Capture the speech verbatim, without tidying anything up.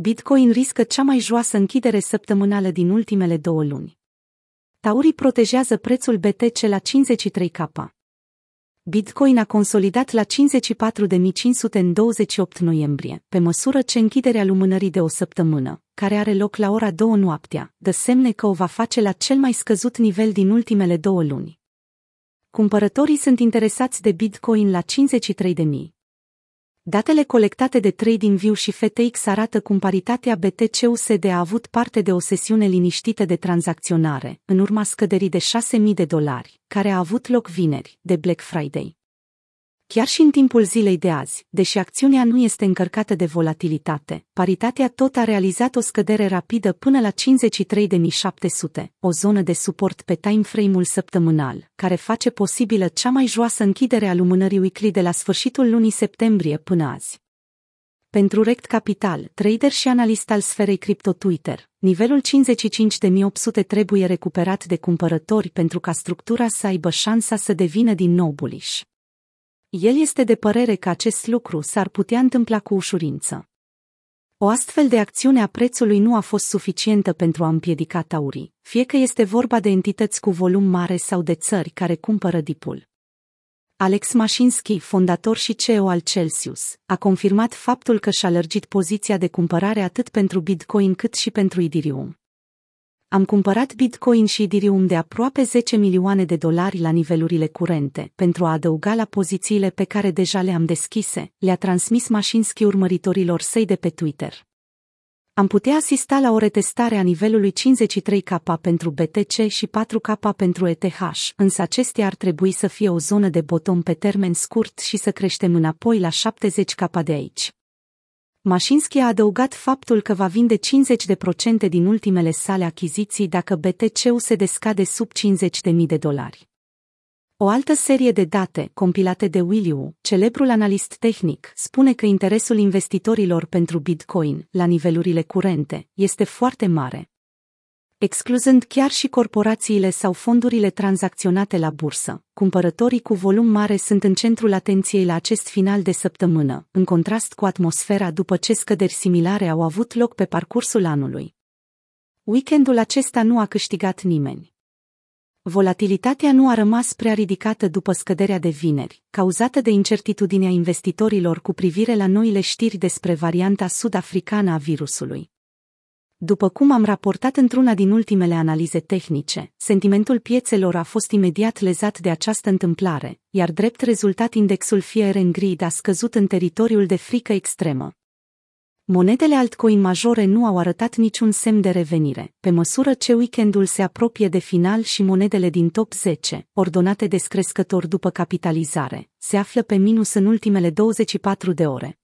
Bitcoin riscă cea mai joasă închidere săptămânală din ultimele două luni. Taurii protejează prețul B T C la cincizeci și trei de mii. Bitcoin a consolidat la cincizeci și patru de mii cinci sute în douăzeci și opt noiembrie, pe măsură ce închiderea lumânării de o săptămână, care are loc la ora două noaptea, dă semne că o va face la cel mai scăzut nivel din ultimele două luni. Cumpărătorii sunt interesați de Bitcoin la cincizeci și trei de mii. Datele colectate de TradingView și F T X arată cum paritatea B T C U S D a avut parte de o sesiune liniștită de tranzacționare, în urma scăderii de șase mii de dolari, care a avut loc vineri, de Black Friday. Chiar și în timpul zilei de azi, deși acțiunea nu este încărcată de volatilitate, paritatea tot a realizat o scădere rapidă până la cincizeci și trei de mii șapte sute, o zonă de suport pe timeframe-ul săptămânal, care face posibilă cea mai joasă închidere a lumânării weekly de la sfârșitul lunii septembrie până azi. Pentru Rekt Capital, trader și analist al sferei cripto Twitter, nivelul cincizeci și cinci de mii opt sute trebuie recuperat de cumpărători pentru ca structura să aibă șansa să devină din nou bullish. El este de părere că acest lucru s-ar putea întâmpla cu ușurință. O astfel de acțiune a prețului nu a fost suficientă pentru a împiedica taurii, fie că este vorba de entități cu volum mare sau de țări care cumpără dipul. Alex Mashinsky, fondator și C E O al Celsius, a confirmat faptul că și-a lărgit poziția de cumpărare atât pentru Bitcoin cât și pentru Ethereum. Am cumpărat Bitcoin și Ethereum de aproape zece milioane de dolari la nivelurile curente, pentru a adăuga la pozițiile pe care deja le-am deschise, le-a transmis Mashinsky urmăritorilor săi de pe Twitter. Am putea asista la o retestare a nivelului cincizeci și trei de mii pentru B T C și patru mii pentru E T H, însă acestea ar trebui să fie o zonă de bottom pe termen scurt și să creștem înapoi la șaptezeci de mii de aici. Mashinsky a adăugat faptul că va vinde cincizeci la sută din ultimele sale achiziții dacă B T C-ul se descade sub cincizeci de mii de dolari. O altă serie de date, compilate de William, celebrul analist tehnic, spune că interesul investitorilor pentru Bitcoin, la nivelurile curente, este foarte mare. Excluzând chiar și corporațiile sau fondurile tranzacționate la bursă, cumpărătorii cu volum mare sunt în centrul atenției la acest final de săptămână, în contrast cu atmosfera după ce scăderi similare au avut loc pe parcursul anului. Weekendul acesta nu a câștigat nimeni. Volatilitatea nu a rămas prea ridicată după scăderea de vineri, cauzată de incertitudinea investitorilor cu privire la noile știri despre varianta sud-africană a virusului. După cum am raportat într-una din ultimele analize tehnice, sentimentul piețelor a fost imediat lezat de această întâmplare, iar drept rezultat indexul Fear and Greed a scăzut în teritoriul de frică extremă. Monedele altcoin majore nu au arătat niciun semn de revenire, pe măsură ce weekendul se apropie de final și monedele din top zece, ordonate descrescător după capitalizare, se află pe minus în ultimele douăzeci și patru de ore.